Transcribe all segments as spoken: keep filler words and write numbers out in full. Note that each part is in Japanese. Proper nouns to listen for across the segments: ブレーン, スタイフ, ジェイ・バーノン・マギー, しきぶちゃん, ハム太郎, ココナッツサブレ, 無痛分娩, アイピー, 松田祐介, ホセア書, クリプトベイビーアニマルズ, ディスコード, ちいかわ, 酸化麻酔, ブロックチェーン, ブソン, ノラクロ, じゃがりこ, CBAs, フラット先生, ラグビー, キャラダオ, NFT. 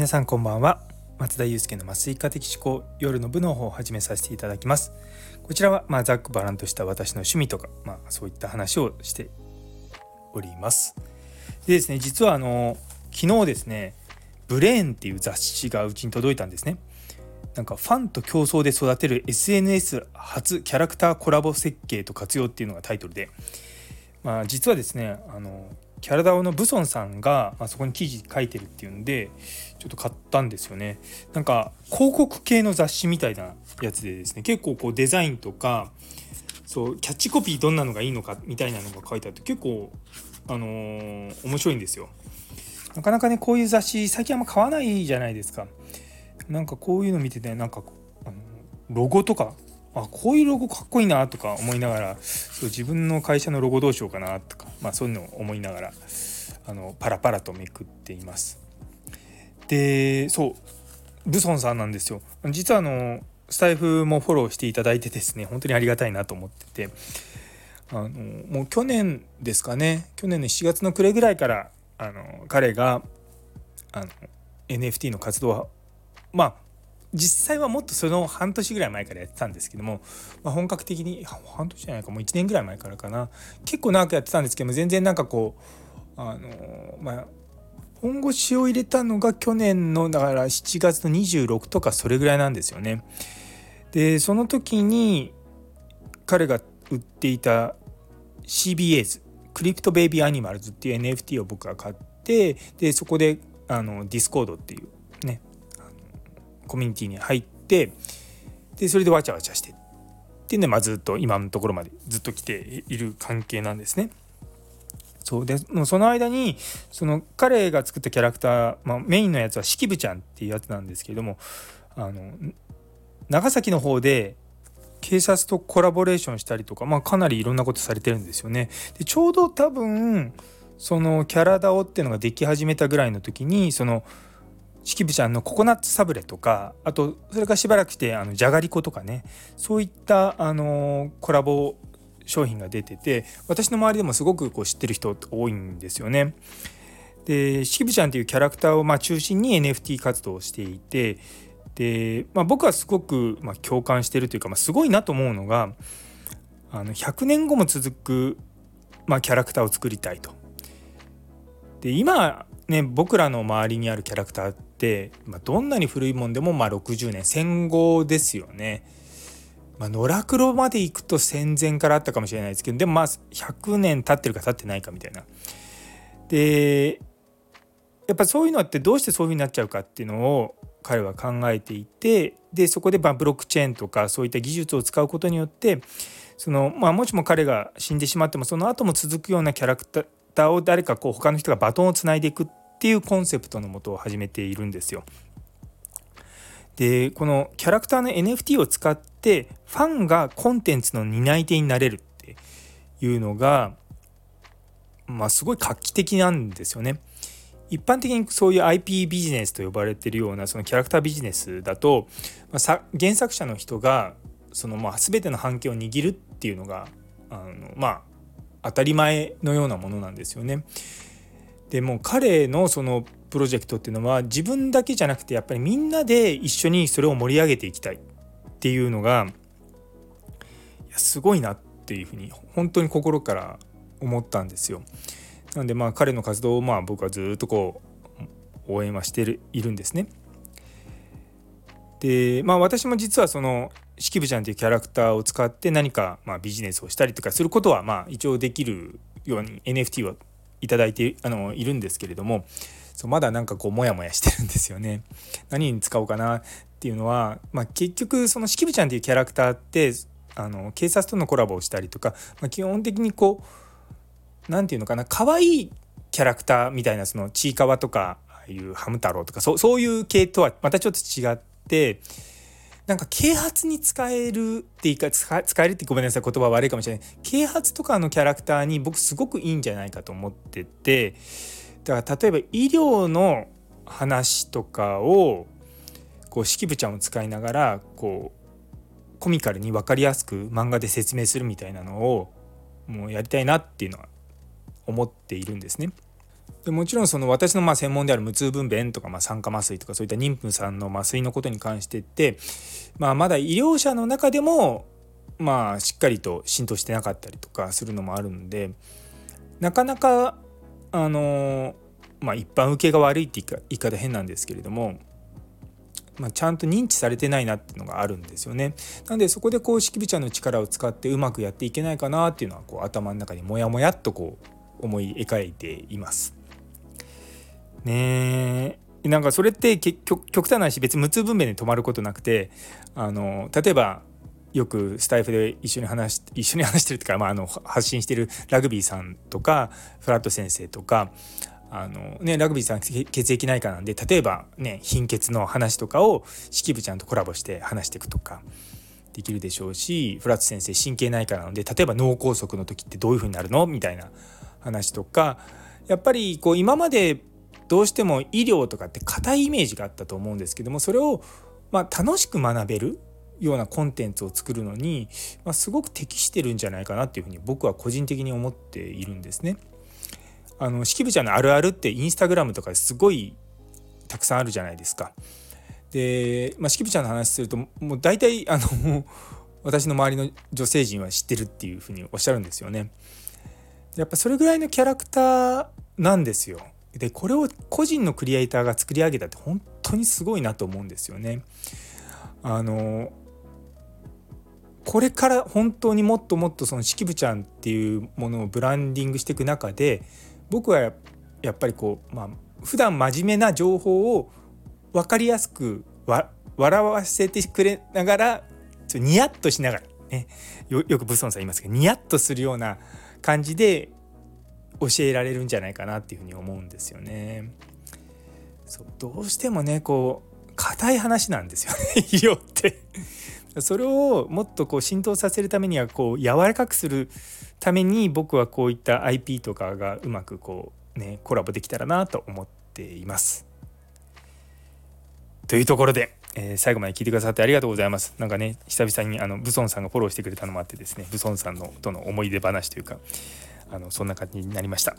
皆さんこんばんは。松田祐介の麻酔科的思考夜の部の方を始めさせていただきます。こちらはまあざっくばらんとした私の趣味とか、まあ、そういった話をしております。でですね、実はあの昨日ですね、ブレーンっていう雑誌がうちに届いたんですね。なんかファンと競争で育てる エスエヌエス 初キャラクターコラボ設計と活用っていうのがタイトルで、まあ、実はですねあのキャラダオのブソンさんが、まあ、そこに記事書いてるっていうんでちょっと買ったんですよね。なんか広告系の雑誌みたいなやつでですね、結構こうデザインとかそうキャッチコピーどんなのがいいのかみたいなのが書いてあって結構、あのー、面白いんですよ。なかなかねこういう雑誌最近あんま買わないじゃないですか。なんかこういうの見ててなんかあのロゴとかあこういうロゴかっこいいなとか思いながらそう自分の会社のロゴどうしようかなとか、まあ、そういうのを思いながらあのパラパラとめくっています。でそうブソンさんなんですよ。実はあのスタイフもフォローしていただいてですね本当にありがたいなと思ってて、あのもう去年ですかね去年のしちがつの暮れぐらいからあの彼があの エヌエフティー の活動はまあ実際はもっとその半年ぐらい前からやってたんですけども、まあ、本格的に半年じゃないかもういちねんぐらい前からかな結構長くやってたんですけども全然なんかこうあのまあ本腰を入れたのが去年のだからしちがつのにじゅうろくとかそれぐらいなんですよね。でその時に彼が売っていた シービーエーズ クリプトベイビーアニマルズっていう エヌエフティー を僕が買って、でそこであのディスコードっていうねコミュニティに入って、でそれでわちゃわちゃしてっていうので、まあ、ずっと今のところまでずっと来ている関係なんですね。そうでその間にその彼が作ったキャラクター、まあ、メインのやつはしきぶちゃんっていうやつなんですけれども、あの長崎の方で警察とコラボレーションしたりとか、まあ、かなりいろんなことされてるんですよね。でちょうど多分そのキャラダオっていうのができ始めたぐらいの時にそのしきぶちゃんのココナッツサブレとか、あとそれからしばらくしてあのじゃがりことかね、そういったあのコラボ商品が出てて私の周りでもすごくこう知ってる人多いんですよね。でしきぶちゃんっていうキャラクターをまあ中心に エヌエフティー 活動をしていて、で、まあ、僕はすごくまあ共感してるというか、まあ、すごいなと思うのがあのひゃくねんごも続くまあキャラクターを作りたいと。で今ね、僕らの周りにあるキャラクターって、まあ、どんなに古いもんでもまあろくじゅうねん戦後ですよね。まあ、ノラクロまで行くと戦前からあったかもしれないですけど、でもまあひゃくねん経ってるか経ってないかみたいな。でやっぱそういうのってどうしてそういう風になっちゃうかっていうのを彼は考えていて、でそこでまあブロックチェーンとかそういった技術を使うことによってその、まあ、もしも彼が死んでしまってもその後も続くようなキャラクターを誰かこう他の人がバトンをつないでいくっていうコンセプトのもとを始めているんですよ。でこのキャラクターの エヌエフティー を使ってファンがコンテンツの担い手になれるっていうのが、まあ、すごい画期的なんですよね。一般的にそういう アイピー ビジネスと呼ばれているようなそのキャラクタービジネスだと、まあ、さ原作者の人がそのまあ全ての版権を握るっていうのがあの、まあ、当たり前のようなものなんですよね。でも彼のそのプロジェクトっていうのは自分だけじゃなくてやっぱりみんなで一緒にそれを盛り上げていきたいっていうのがいやすごいなっていうふうに本当に心から思ったんですよ。なのでまあ彼の活動をまあ僕はずっとこう応援はしているんですね。でまあ私も実はそのしきぶちゃんというキャラクターを使って何かまあビジネスをしたりとかすることはまあ一応できるように エヌエフティー はいただいてあのいるんですけれども、そうまだなんかこうモヤモヤしてるんですよね。何に使おうかなっていうのは、まあ、結局そのしきぶちゃんっていうキャラクターってあの警察とのコラボをしたりとか、まあ、基本的にこうなんていうのかな可愛いキャラクターみたいなそのちいかわとかああいうハム太郎とか そ, そういう系とはまたちょっと違ってなんか啓発に使えるっていうか 使, 使えるってごめんなさい言葉悪いかもしれない啓発とかのキャラクターに僕すごくいいんじゃないかと思ってて、だから例えば医療の話とかをこうしきぶちゃんを使いながらこうコミカルに分かりやすく漫画で説明するみたいなのをもうやりたいなっていうのは思っているんですね。でもちろんその私のまあ専門である無痛分娩とかまあ酸化麻酔とかそういった妊婦さんの麻酔のことに関してって、まあ、まだ医療者の中でもまあしっかりと浸透してなかったりとかするのもあるので、なかなかあの、まあ、一般受けが悪いって言い方変なんですけれども、まあ、ちゃんと認知されてないなっていうのがあるんですよね。なのでそこでこう識別者の力を使ってうまくやっていけないかなっていうのはこう頭の中にもやもやっとこう思い描いていますね。えなんかそれって極端な話、別に無痛分娩で止まることなくて、あの例えばよくスタイフで一緒に話し一緒に話してるとか、まあ、あの発信してるラグビーさんとかフラット先生とかあのね、ラグビーさん血液内科なんで、例えばね貧血の話とかを識部ちゃんとコラボして話していくとかできるでしょうし、フラッツ先生神経内科なので、例えば脳梗塞の時ってどういう風になるのみたいな話とか、やっぱりこう今までどうしても医療とかって固いイメージがあったと思うんですけども、それをまあ楽しく学べるようなコンテンツを作るのに、まあ、すごく適してるんじゃないかなっていう風に僕は個人的に思っているんですね。あの式部ちゃんのあるあるってインスタグラムとかすごいたくさんあるじゃないですか。で、まあ、式部ちゃんの話するともう大体あの私の周りの女性陣は知ってるっていうふうにおっしゃるんですよね。やっぱそれぐらいのキャラクターなんですよ。でこれを個人のクリエイターが作り上げたって本当にすごいなと思うんですよね。あのこれから本当にもっともっとその式部ちゃんっていうものをブランディングしていく中で、僕はやっぱりこう、まあ、普段真面目な情報を分かりやすくわ笑わせてくれながら、ちょニヤッとしながら、ね、よ, よくブソンさん言いますけどニヤッとするような感じで教えられるんじゃないかなっていうふうに思うんですよね。そうどうしてもねこう硬い話なんですよね医療ってそれをもっとこう浸透させるためにはこう柔らかくするために、僕はこういった アイピー とかがうまくこうねコラボできたらなと思っています。というところで、えー、最後まで聞いてくださってありがとうございます。なんかね久々にあのブソンさんがフォローしてくれたのもあってですね、ブソンさんのとの思い出話というかあのそんな感じになりました。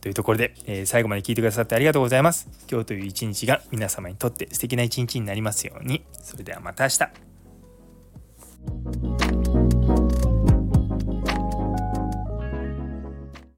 というところで、えー、最後まで聞いてくださってありがとうございます。今日という一日が皆様にとって素敵な一日になりますように。それではまた明日。Thank you.